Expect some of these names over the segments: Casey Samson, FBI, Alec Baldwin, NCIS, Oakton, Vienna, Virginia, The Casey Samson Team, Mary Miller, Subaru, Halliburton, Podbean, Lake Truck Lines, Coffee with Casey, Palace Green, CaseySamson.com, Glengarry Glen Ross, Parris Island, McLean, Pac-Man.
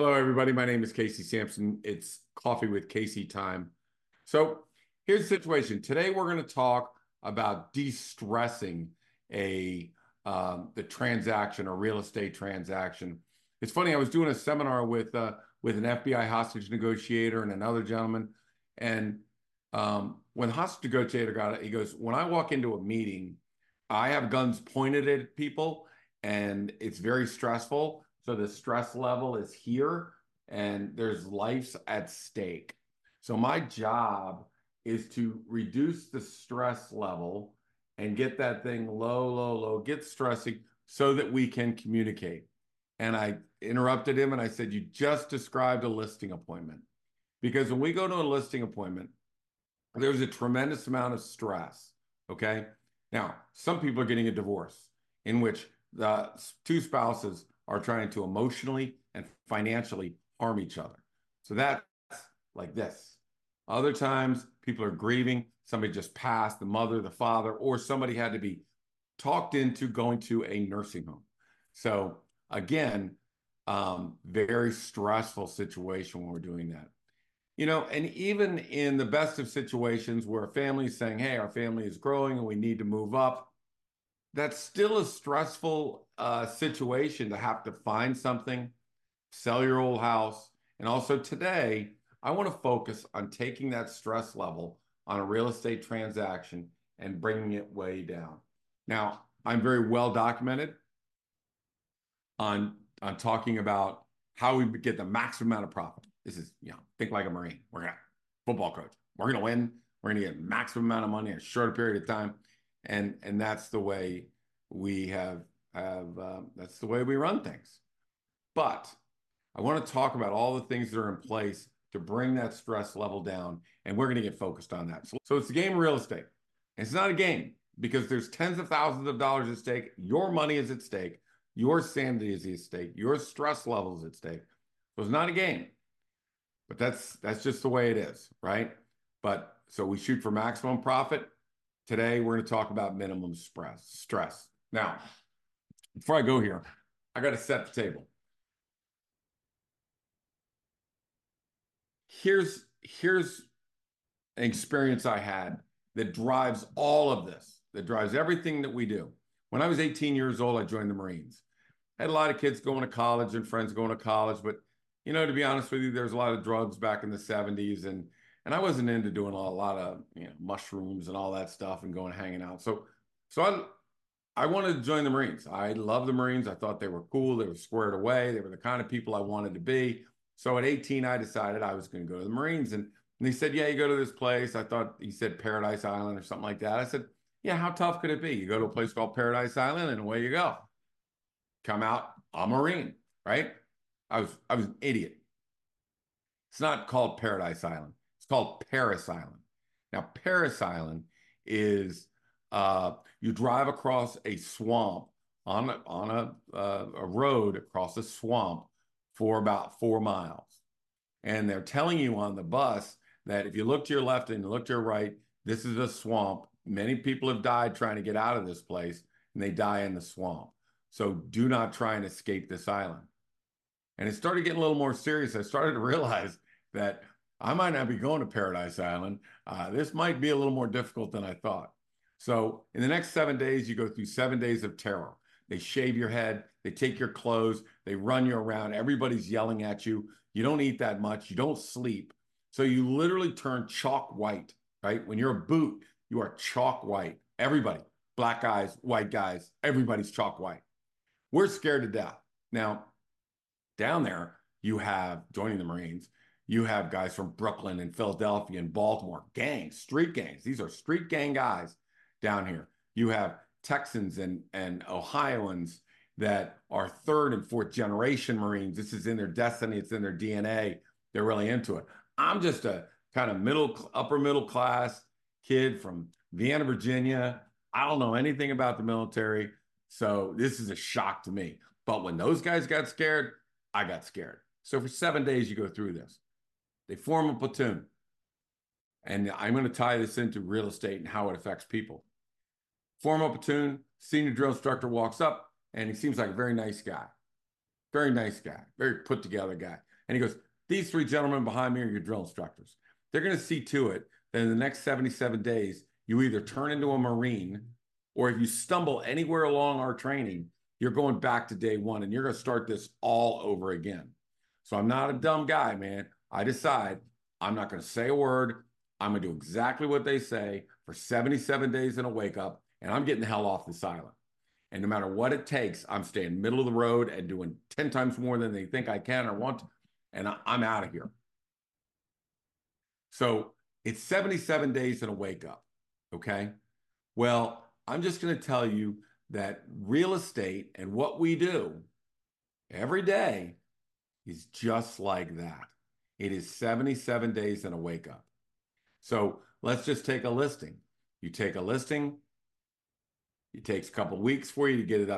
Hello, everybody. My name is Casey Samson. It's Coffee with Casey time. So here's the situation. Today, we're going to talk about de-stressing the transaction or real estate transaction. It's funny. I was doing a seminar with an FBI hostage negotiator and another gentleman. And when the hostage negotiator got it, he goes, when I walk into a meeting, I have guns pointed at people and it's very stressful. So the stress level is here and there's lives at stake. So my job is to reduce the stress level and get that thing low, get stressing so that we can communicate. And I interrupted him and I said, you just described a listing appointment. Because when we go to a listing appointment, there's a tremendous amount of stress, okay? Now, some people are getting a divorce in which the two spouses are trying to emotionally and financially harm each other. So that's like this. Other times, people are grieving. Somebody just passed, the mother, the father, or somebody had to be talked into going to a nursing home. So again, very stressful situation when we're doing that. You know, and even in the best of situations where a family is saying, hey, our family is growing and we need to move up, that's still a stressful situation to have to find something, sell your old house. And also today, I want to focus on taking that stress level on a real estate transaction and bringing it way down. Now, I'm very well documented on talking about how we get the maximum amount of profit. This is, you know, think like a Marine. We're going to football coach. We're going to win. We're going to get maximum amount of money in a short period of time. And that's the way we that's the way we run things. But I want to talk about all the things that are in place to bring that stress level down. And we're going to get focused on that. So it's the game of real estate. It's not a game because there's tens of thousands of dollars at stake. Your money is at stake. Your sanity is at stake. Your stress level is at stake. So it's not a game, but that's just the way it is, right? But so we shoot for maximum profit. Today, we're going to talk about minimum stress. Now, before I go here, I got to set the table. Here's an experience I had that drives all of this, that drives everything that we do. When I was 18 years old, I joined the Marines. I had a lot of kids going to college and friends going to college, but, you know, to be honest with you, there's a lot of drugs back in the 70s, and I wasn't into doing a lot of, you know, mushrooms and all that stuff and going hanging out. So I wanted to join the Marines. I loved the Marines. I thought they were cool. They were squared away. They were the kind of people I wanted to be. So at 18, I decided I was going to go to the Marines. And they said, yeah, you go to this place. I thought he said Paradise Island or something like that. I said, yeah, how tough could it be? You go to a place called Paradise Island and away you go. Come out, a Marine, right? I was an idiot. It's not called Paradise Island. It's called Parris Island. Now, Parris Island is you drive across a swamp on a road across a swamp for about 4 miles. And they're telling you on the bus that if you look to your left and you look to your right, this is a swamp. Many people have died trying to get out of this place and they die in the swamp. So do not try and escape this island. And it started getting a little more serious. I started to realize that I might not be going to Paradise Island. This might be a little more difficult than I thought. So in the next 7 days, you go through 7 days of terror. They shave your head. They take your clothes. They run you around. Everybody's yelling at you. You don't eat that much. You don't sleep. So you literally turn chalk white, right? When you're a boot, you are chalk white. Everybody, black guys, white guys, everybody's chalk white. We're scared to death. Now, down there, you have, joining the Marines, you have guys from Brooklyn and Philadelphia and Baltimore, gangs, street gangs. These are street gang guys down here. You have Texans and Ohioans that are third and fourth generation Marines. This is in their destiny. It's in their DNA. They're really into it. I'm just a kind of upper middle class kid from Vienna, Virginia. I don't know anything about the military. So this is a shock to me. But when those guys got scared, I got scared. So for 7 days, you go through this. They form a platoon. And I'm going to tie this into real estate and how it affects people. Form a platoon, senior drill instructor walks up, and he seems like a very nice guy. Very put together guy. And he goes, these three gentlemen behind me are your drill instructors. They're going to see to it that in the next 77 days, you either turn into a Marine, or if you stumble anywhere along our training, you're going back to day one and you're going to start this all over again. So I'm not a dumb guy, man. I decide I'm not going to say a word. I'm going to do exactly what they say for 77 days in a wake up, and I'm getting the hell off this island. And no matter what it takes, I'm staying middle of the road and doing 10 times more than they think I can or want to, and I'm out of here. So it's 77 days in a wake up, okay? Well, I'm just going to tell you that real estate and what we do every day is just like that. It is 77 days in a wake up. So let's just take a listing. You take a listing. It takes a couple of weeks for you to get it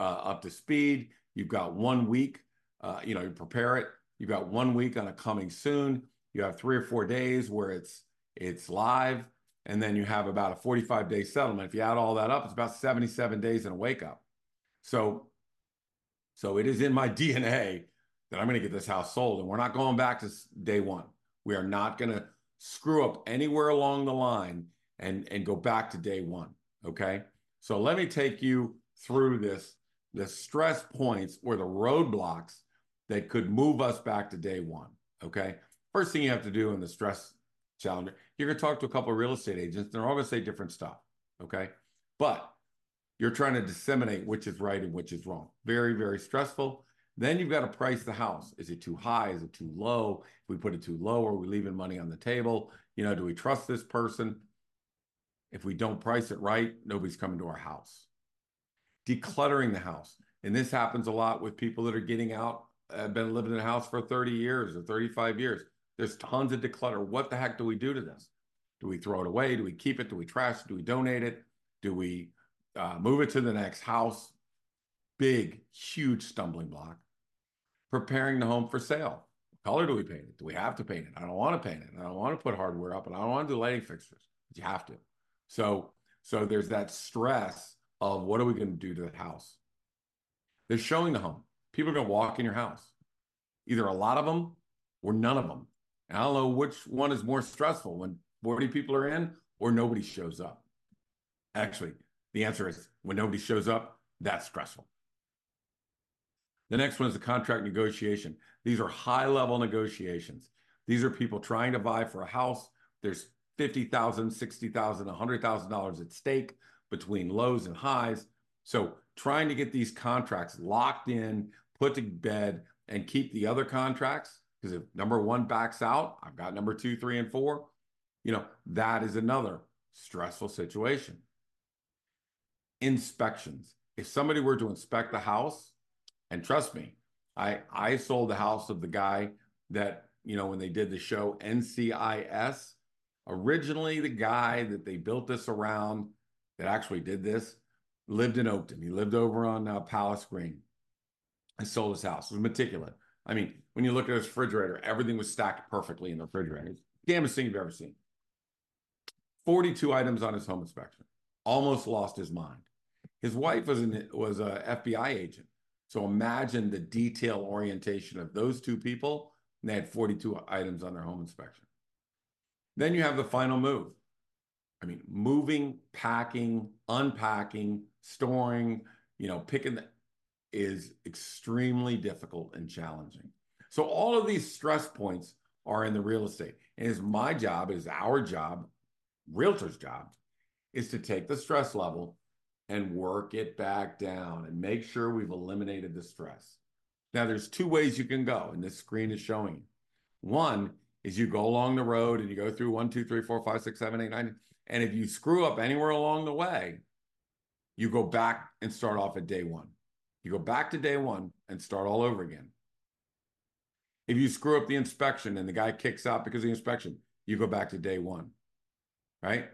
up to speed. You've got 1 week, you prepare it. You've got 1 week on a coming soon. You have 3 or 4 days where it's live. And then you have about a 45-day settlement. If you add all that up, it's about 77 days in a wake up. So it is in my DNA that I'm going to get this house sold. And we're not going back to day one. We are not going to screw up anywhere along the line and go back to day one. Okay. So let me take you through the stress points or the roadblocks that could move us back to day one. Okay. First thing you have to do in the stress challenge, you're going to talk to a couple of real estate agents. They're all going to say different stuff. Okay. But you're trying to disseminate which is right and which is wrong. Very, very stressful. Then you've got to price the house. Is it too high? Is it too low? If we put it too low, are we leaving money on the table? You know, do we trust this person? If we don't price it right, nobody's coming to our house. Decluttering the house. And this happens a lot with people that are getting out, have been living in a house for 30 years or 35 years. There's tons of declutter. What the heck do we do to this? Do we throw it away? Do we keep it? Do we trash it? Do we donate it? Do we move it to the next house? Big, huge stumbling block. Preparing the home for sale. What color do we paint it? Do we have to paint it? I don't want to paint it. I don't want to put hardware up, and I don't want to do lighting fixtures. But you have to. So there's that stress of what are we going to do to the house? They're showing the home. People are going to walk in your house. Either a lot of them or none of them. And I don't know which one is more stressful, when 40 people are in or nobody shows up. Actually, the answer is when nobody shows up, that's stressful. The next one is the contract negotiation. These are high-level negotiations. These are people trying to buy for a house. There's $50,000, $60,000, $100,000 at stake between lows and highs. So trying to get these contracts locked in, put to bed, and keep the other contracts, because if number one backs out, I've got number 2, 3, and 4. That is another stressful situation. Inspections. If somebody were to inspect the house, and trust me, I sold the house of the guy that, when they did the show NCIS, originally, the guy that they built this around, that actually did this, lived in Oakton. He lived over on Palace Green. I sold his house. It was meticulous. I mean, when you look at his refrigerator, everything was stacked perfectly in the refrigerator. It's the damnest thing you've ever seen. 42 items on his home inspection. Almost lost his mind. His wife was a FBI agent. So imagine the detail orientation of those two people, and they had 42 items on their home inspection. Then you have the final move. I mean, moving, packing, unpacking, storing, picking is extremely difficult and challenging. So all of these stress points are in the real estate. And it's my job, it's our job, realtor's job, is to take the stress level and work it back down and make sure we've eliminated the stress. Now, there's two ways you can go, and this screen is showing you. One is you go along the road and you go through 1, 2, 3, 4, 5, 6, 7, 8, 9. And if you screw up anywhere along the way, you go back and start off at day one. You go back to day one and start all over again. If you screw up the inspection and the guy kicks out because of the inspection, you go back to day one, right?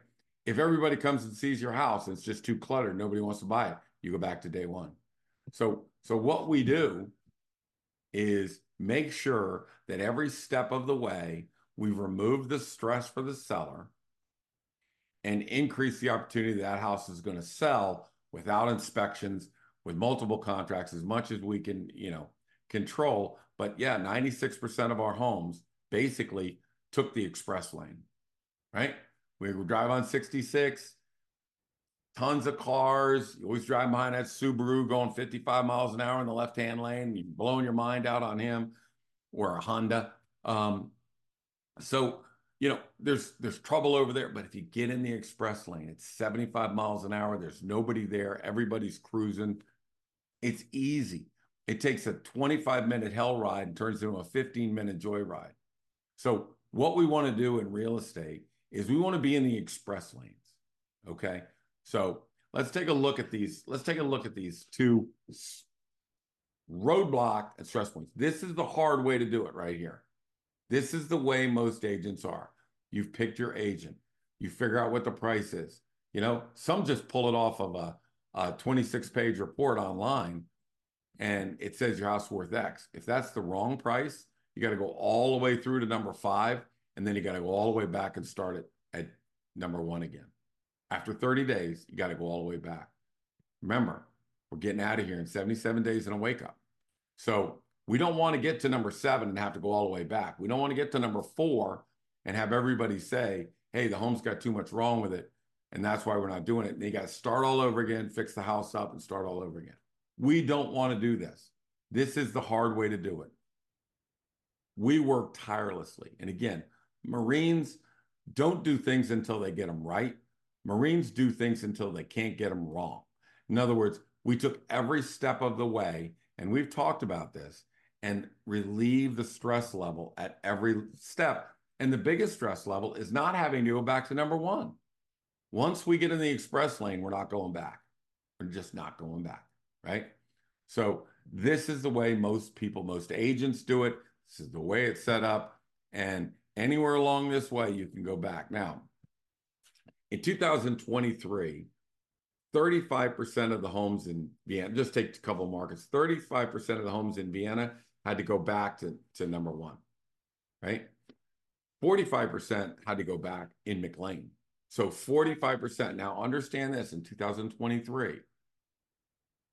If everybody comes and sees your house and it's just too cluttered, nobody wants to buy it, you go back to day one. So what we do is make sure that every step of the way, we've removed the stress for the seller and increase the opportunity that house is going to sell without inspections, with multiple contracts, as much as we can, control. But yeah, 96% of our homes basically took the express lane, right? We would drive on 66, tons of cars. You always drive behind that Subaru going 55 miles an hour in the left-hand lane. You're blowing your mind out on him or a Honda. So, you know, there's trouble over there. But if you get in the express lane, it's 75 miles an hour. There's nobody there. Everybody's cruising. It's easy. It takes a 25-minute hell ride and turns into a 15-minute joyride. So what we want to do in real estate is we want to be in the express lanes, okay? So let's take a look at these. Let's take a look at these two roadblock and stress points. This is the hard way to do it right here. This is the way most agents are. You've picked your agent. You figure out what the price is. You know, some just pull it off of a 26-page report online, and it says your house worth X. If that's the wrong price, you got to go all the way through to number 5, and then you got to go all the way back and start it at number 1 again. After 30 days, you got to go all the way back. Remember, we're getting out of here in 77 days in a wake up. So we don't want to get to number 7 and have to go all the way back. We don't want to get to number 4 and have everybody say, hey, the home's got too much wrong with it, and that's why we're not doing it. And you got to start all over again, fix the house up, and start all over again. We don't want to do this. This is the hard way to do it. We work tirelessly. And again, Marines don't do things until they get them right. Marines do things until they can't get them wrong. In other words, we took every step of the way, and we've talked about this, and relieve the stress level at every step. And the biggest stress level is not having to go back to number 1. Once we get in the express lane, we're not going back. We're just not going back, right? So this is the way most people, most agents do it. This is the way it's set up. And anywhere along this way, you can go back. Now, in 2023, 35% of the homes in Vienna, just take a couple of markets, 35% of the homes in Vienna had to go back to number 1, right? 45% had to go back in McLean. So 45%. Now understand this, in 2023,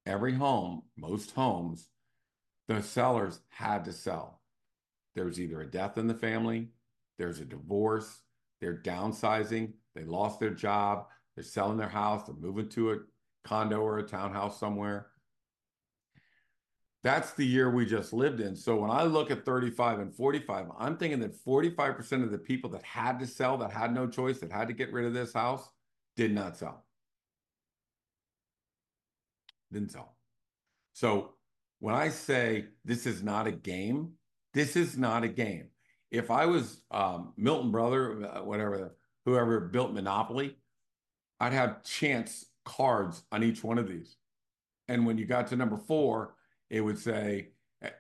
every home, most homes, the sellers had to sell. There was either a death in the family, there's a divorce, they're downsizing, they lost their job, they're selling their house, they're moving to a condo or a townhouse somewhere. That's the year we just lived in. So when I look at 35 and 45, I'm thinking that 45% of the people that had to sell, that had no choice, that had to get rid of this house, did not sell. Didn't sell. So when I say this is not a game, this is not a game. If I was Milton Brother, whatever, whoever built Monopoly, I'd have chance cards on each one of these. And when you got to number 4, it would say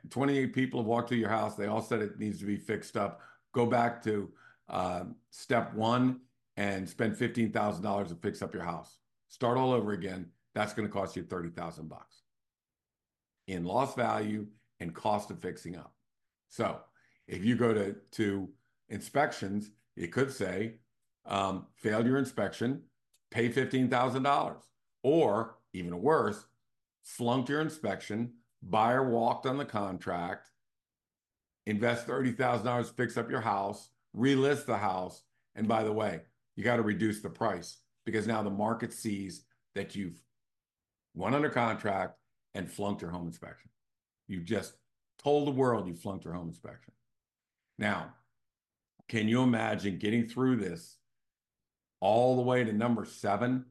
28 people have walked through your house. They all said it needs to be fixed up. Go back to step 1 and spend $15,000 to fix up your house. Start all over again. That's going to cost you $30,000 in lost value and cost of fixing up. So if you go to inspections, it could say failed your inspection, pay $15,000, or even worse, flunked your inspection, buyer walked on the contract, invest $30,000 to fix up your house, relist the house, and by the way, you got to reduce the price because now the market sees that you've won under contract and flunked your home inspection. You just told the world you flunked your home inspection. Now, can you imagine getting through this all the way to number 7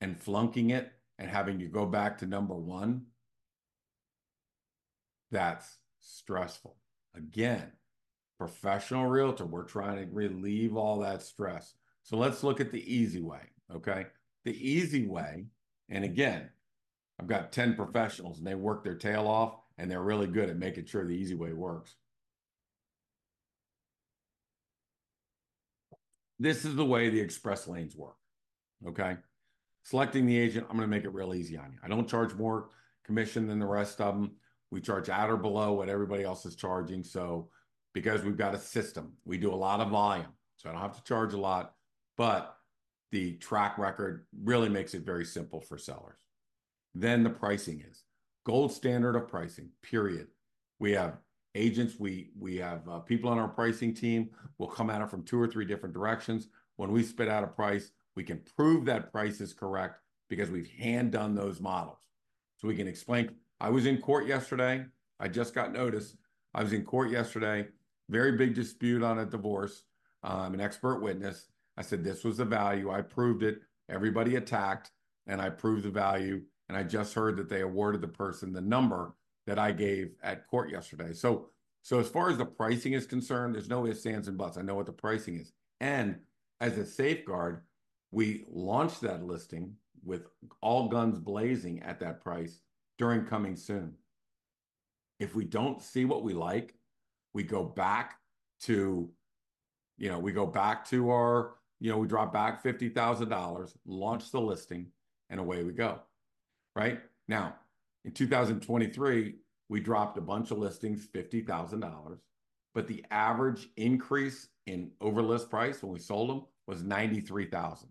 and flunking it and having to go back to number 1? That's stressful. Again, professional realtor, we're trying to relieve all that stress. So let's look at the easy way, okay? The easy way, and again, I've got 10 professionals and they work their tail off and they're really good at making sure the easy way works. This is the way the express lanes work, okay? Selecting the agent, I'm going to make it real easy on you. I don't charge more commission than the rest of them. We charge at or below what everybody else is charging. So because we've got a system, we do a lot of volume. So I don't have to charge a lot, but the track record really makes it very simple for sellers. Then the pricing is gold standard of pricing, period. We have agents. We have people on our pricing team. We'll come at it from 2 or 3 different directions. When we spit out a price, we can prove that price is correct because we've hand done those models. So we can explain. I was in court yesterday. I just got notice. I was in court yesterday. Very big dispute on a divorce. I'm an expert witness. I said, this was the value. I proved it. Everybody attacked and I proved the value. And I just heard that they awarded the person the number that I gave at court yesterday. So as far as the pricing is concerned, there's no ifs, ands, and buts. I know what the pricing is. And as a safeguard, we launched that listing with all guns blazing at that price during Coming Soon. If we don't see what we like, we go back to, we drop back $50,000, launch the listing, and away we go, right? Now, in 2023, we dropped a bunch of listings, $50,000, but the average increase in overlist price when we sold them was $93,000.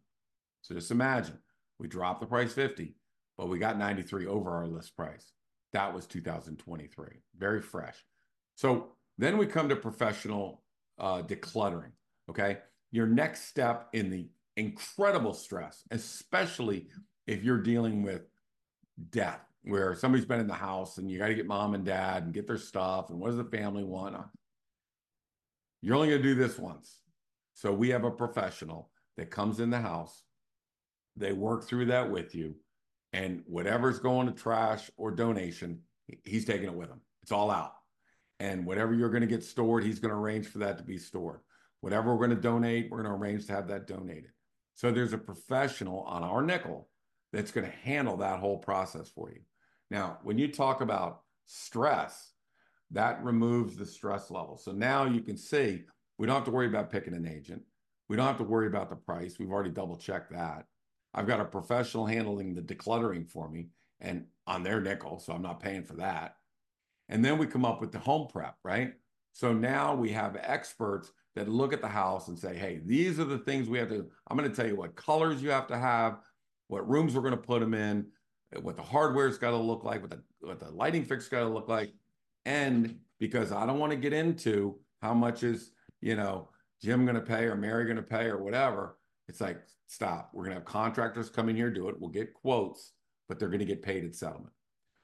So just imagine, we dropped the price 50, but we got 93 over our list price. That was 2023, very fresh. So then we come to professional decluttering, okay? Your next step in the incredible stress, especially if you're dealing with death, where somebody's been in the house and you got to get mom and dad and get their stuff. And what does the family want? You're only going to do this once. So we have a professional that comes in the house. They work through that with you, and whatever's going to trash or donation, he's taking it with him. It's all out. And whatever you're going to get stored, he's going to arrange for that to be stored. Whatever we're going to donate, we're going to arrange to have that donated. So there's a professional on our nickel that's going to handle that whole process for you. Now, when you talk about stress, that removes the stress level. So now you can see we don't have to worry about picking an agent. We don't have to worry about the price. We've already double-checked that. I've got a professional handling the decluttering for me and on their nickel, so I'm not paying for that. And then we come up with the home prep, right? So now we have experts that look at the house and say, hey, these are the things we have to, I'm going to tell you what colors you have to have, what rooms we're going to put them in, what the hardware's got to look like, what the lighting fix got to look like. And because I don't want to get into how much is, Jim going to pay or Mary going to pay or whatever. It's like, stop. We're going to have contractors come in here, do it. We'll get quotes, but they're going to get paid at settlement.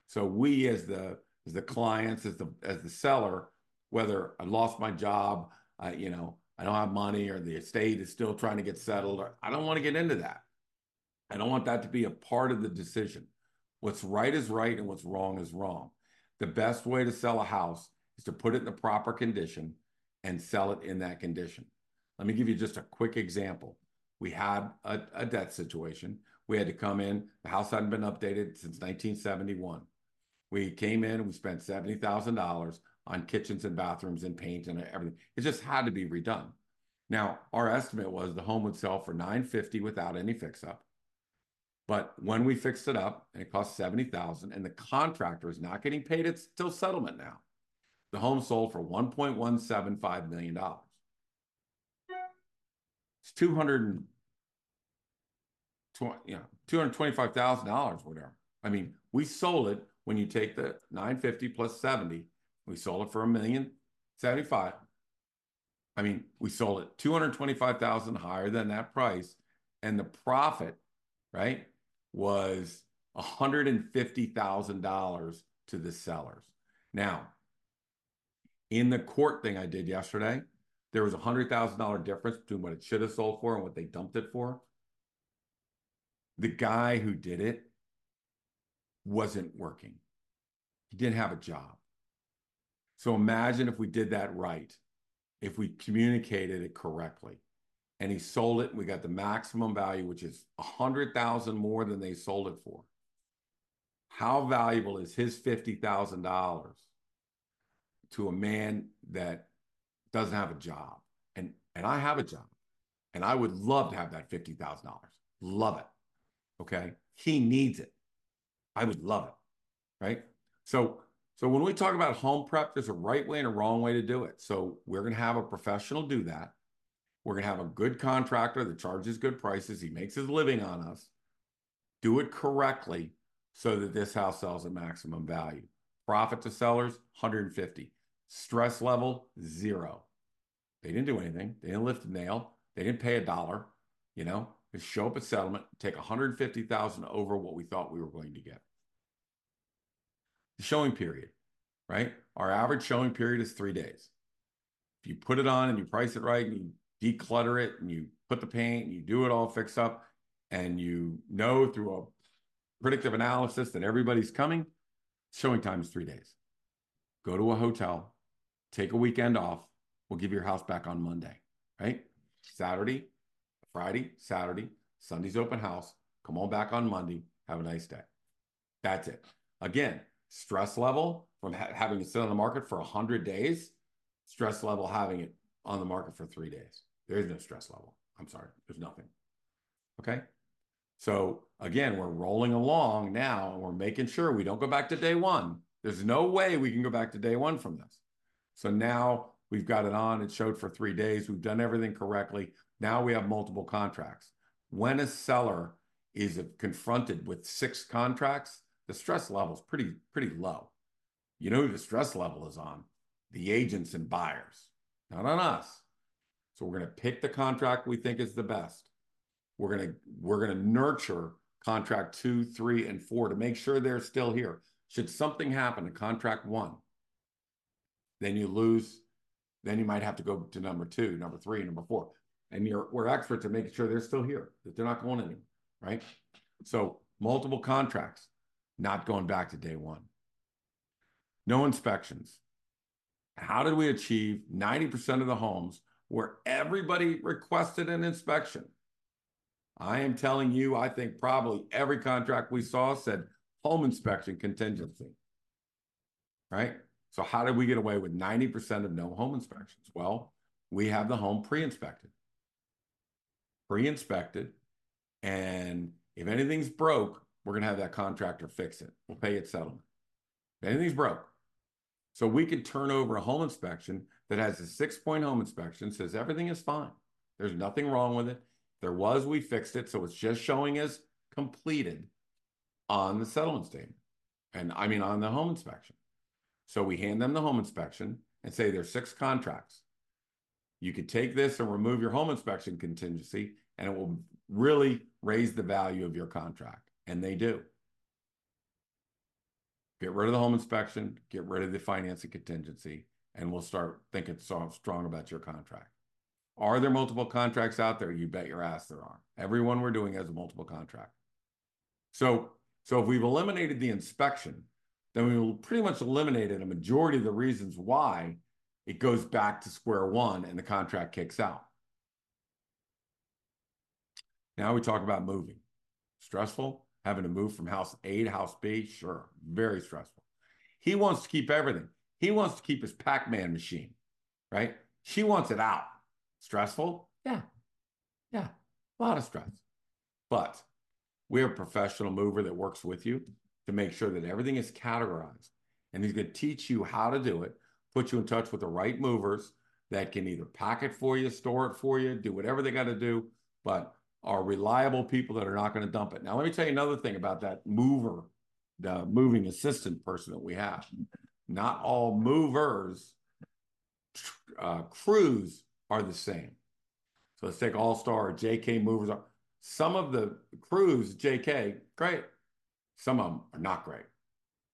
So we as the clients, as the seller, whether I lost my job, I don't have money, or the estate is still trying to get settled, or I don't want to get into that. I don't want that to be a part of the decision. What's right is right and what's wrong is wrong. The best way to sell a house is to put it in the proper condition and sell it in that condition. Let me give you just a quick example. We had a debt situation. We had to come in. The house hadn't been updated since 1971. We came in and we spent $70,000 on kitchens and bathrooms and paint and everything. It just had to be redone. Now, our estimate was the home would sell for $950,000 without any fix-up. But when we fixed it up, and it cost $70,000, and the contractor is not getting paid, it's till settlement now. The home sold for $1.175 million. It's $225,000, whatever. I mean, we sold it when you take the $950 plus $70,000. We sold it for $1,075,000. I mean, we sold it $225,000 higher than that price, and the profit, right, was $150,000 to the sellers. Now, in the court thing I did yesterday, there was a $100,000 difference between what it should have sold for and what they dumped it for. The guy who did it wasn't working. He didn't have a job. So imagine if we did that right, if we communicated it correctly. And he sold it, and we got the maximum value, which is $100,000 more than they sold it for. How valuable is his $50,000 to a man that doesn't have a job? And I have a job, and I would love to have that $50,000. Love it, okay? He needs it. I would love it, right? So when we talk about home prep, there's a right way and a wrong way to do it. So we're going to have a professional do that. We're going to have a good contractor that charges good prices. He makes his living on us. Do it correctly so that this house sells at maximum value. Profit to sellers, 150. Stress level, zero. They didn't do anything. They didn't lift a nail. They didn't pay a dollar. You know, just show up at settlement, take $150,000 over what we thought we were going to get. The showing period, right? Our average showing period is 3 days. If you put it on and you price it right and you declutter it and you put the paint and you do it all fixed up and you know through a predictive analysis that everybody's coming, showing time is 3 days. Go to a hotel, take a weekend off. We'll give your house back on Monday, right? Saturday, Friday, Saturday, Sunday's open house. Come on back on Monday. Have a nice day. That's it. Again, stress level from having it sit on the market for 100 days, stress level having it on the market for 3 days. There is no stress level. I'm sorry. There's nothing. Okay. So again, we're rolling along now and we're making sure we don't go back to day one. There's no way we can go back to day one from this. So now we've got it on. It showed for 3 days. We've done everything correctly. Now we have multiple contracts. When a seller is confronted with 6 contracts, the stress level is pretty low. You know who the stress level is on? The agents and buyers, not on us. So we're going to pick the contract we think is the best. We're going to nurture contract 2, 3, and 4 to make sure they're still here. Should something happen to contract 1, then you lose. Then you might have to go to number 2, number 3, number 4. And we're experts at making sure they're still here, that they're not going anywhere, right? So multiple contracts, not going back to day one. No inspections. How did we achieve 90% of the homes where everybody requested an inspection? I am telling you, I think probably every contract we saw said home inspection contingency, right? So how did we get away with 90% of no home inspections? Well, we have the home pre-inspected. And if anything's broke, we're going to have that contractor fix it. We'll pay it settlement. If anything's broke. So we can turn over a home inspection that has a 6-point home inspection, says everything is fine. There's nothing wrong with it. There was, we fixed it. So it's just showing as completed on the settlement statement. And I mean, on the home inspection. So we hand them the home inspection and say there's 6 contracts. You could take this and remove your home inspection contingency and it will really raise the value of your contract. And they do. Get rid of the home inspection, get rid of the financing contingency, and we'll start thinking strong about your contract. Are there multiple contracts out there? You bet your ass there are. Everyone we're doing has a multiple contract. So if we've eliminated the inspection, then we will pretty much eliminated a majority of the reasons why it goes back to square one and the contract kicks out. Now we talk about moving. Stressful. Having to move from house A to house B, sure, very stressful. He wants to keep everything. He wants to keep his Pac-Man machine, right? She wants it out. Stressful? Yeah, a lot of stress. But we have a professional mover that works with you to make sure that everything is categorized. And he's going to teach you how to do it, put you in touch with the right movers that can either pack it for you, store it for you, do whatever they got to do, but are reliable people that are not going to dump it. Now, let me tell you another thing about that mover, the moving assistant person that we have. Not all movers, crews are the same. So let's take All-Star or JK movers. Some of the crews, JK, great. Some of them are not great.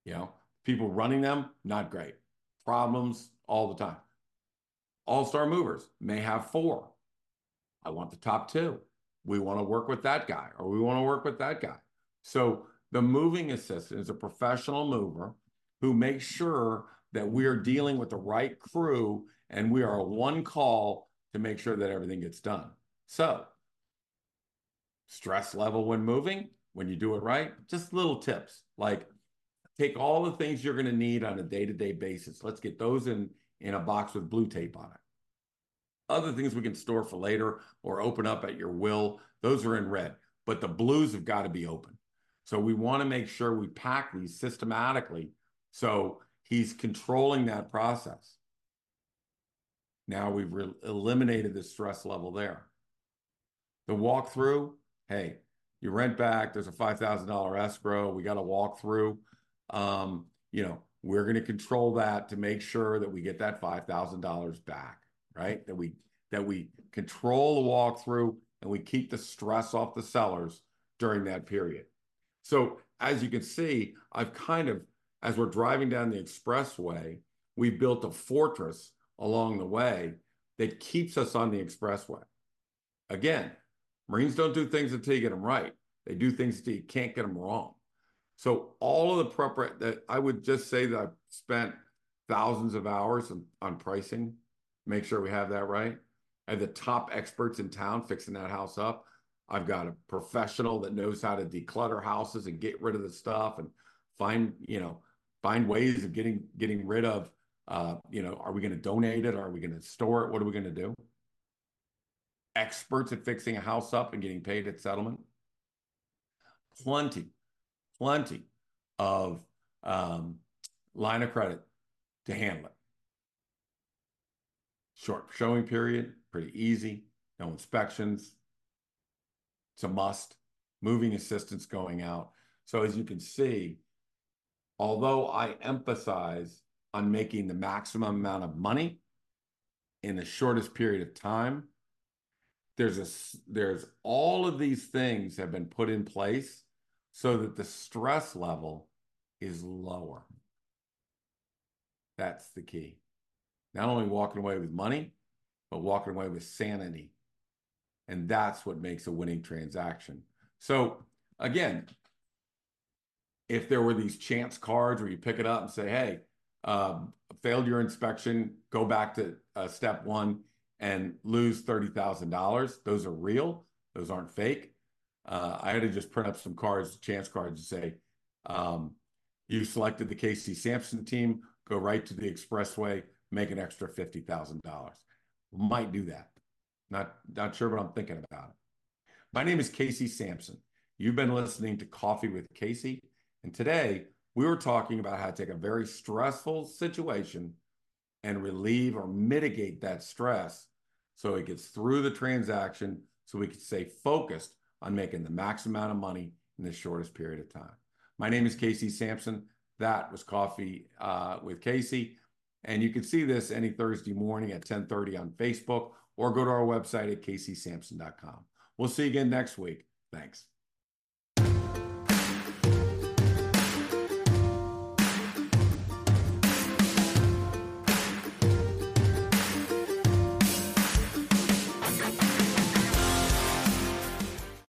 You know, people running them, not great. Problems all the time. All-Star movers may have 4. I want the top 2. We want to work with that guy, or we want to work with that guy. So the moving assistant is a professional mover who makes sure that we are dealing with the right crew and we are one call to make sure that everything gets done. So stress level when moving, when you do it right, just little tips, like take all the things you're going to need on a day-to-day basis. Let's get those in a box with blue tape on it. Other things we can store for later or open up at your will, those are in red, but the blues have got to be open. So we want to make sure we pack these systematically so he's controlling that process. Now we've eliminated the stress level there. The walkthrough, hey, you rent back, there's a $5,000 escrow, we got a walkthrough. You know, We're going to control that to make sure that we get that $5,000 back, right? That we control the walkthrough and we keep the stress off the sellers during that period. So as you can see, I've kind of, as we're driving down the expressway, we built a fortress along the way that keeps us on the expressway. Again, Marines don't do things until you get them right. They do things until you can't get them wrong. So all of the prep that I would just say that I've spent thousands of hours on pricing, make sure we have that right. I have the top experts in town fixing that house up. I've got a professional that knows how to declutter houses and get rid of the stuff and find ways of getting rid of, are we going to donate it? Are we going to store it? What are we going to do? Experts at fixing a house up and getting paid at settlement. Plenty of line of credit to handle it. Short showing period, pretty easy. No inspections. It's a must. Moving assistance going out. So as you can see, although I emphasize on making the maximum amount of money in the shortest period of time, there's all of these things have been put in place so that the stress level is lower. That's the key. Not only walking away with money, but walking away with sanity. And that's what makes a winning transaction. So again, if there were these chance cards where you pick it up and say, hey, failed your inspection, go back to step one and lose $30,000. Those are real. Those aren't fake. I had to just print up some cards, chance cards, and say, you selected the Casey Samson team, go right to the expressway, make an extra $50,000. Might do that. Not sure, but I'm thinking about it. My name is Casey Samson. You've been listening to Coffee with Casey. And today we were talking about how to take a very stressful situation and relieve or mitigate that stress so it gets through the transaction so we can stay focused on making the max amount of money in the shortest period of time. My name is Casey Samson. That was Coffee with Casey. And you can see this any Thursday morning at 10:30 on Facebook or go to our website at CaseySamson.com. We'll see you again next week. Thanks.